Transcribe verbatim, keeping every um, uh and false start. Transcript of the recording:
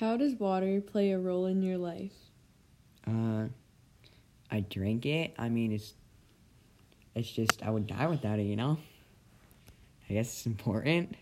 How does water play a role in your life? Uh, I drink it. I mean, it's it's just, I would die without it, you know? I guess it's important.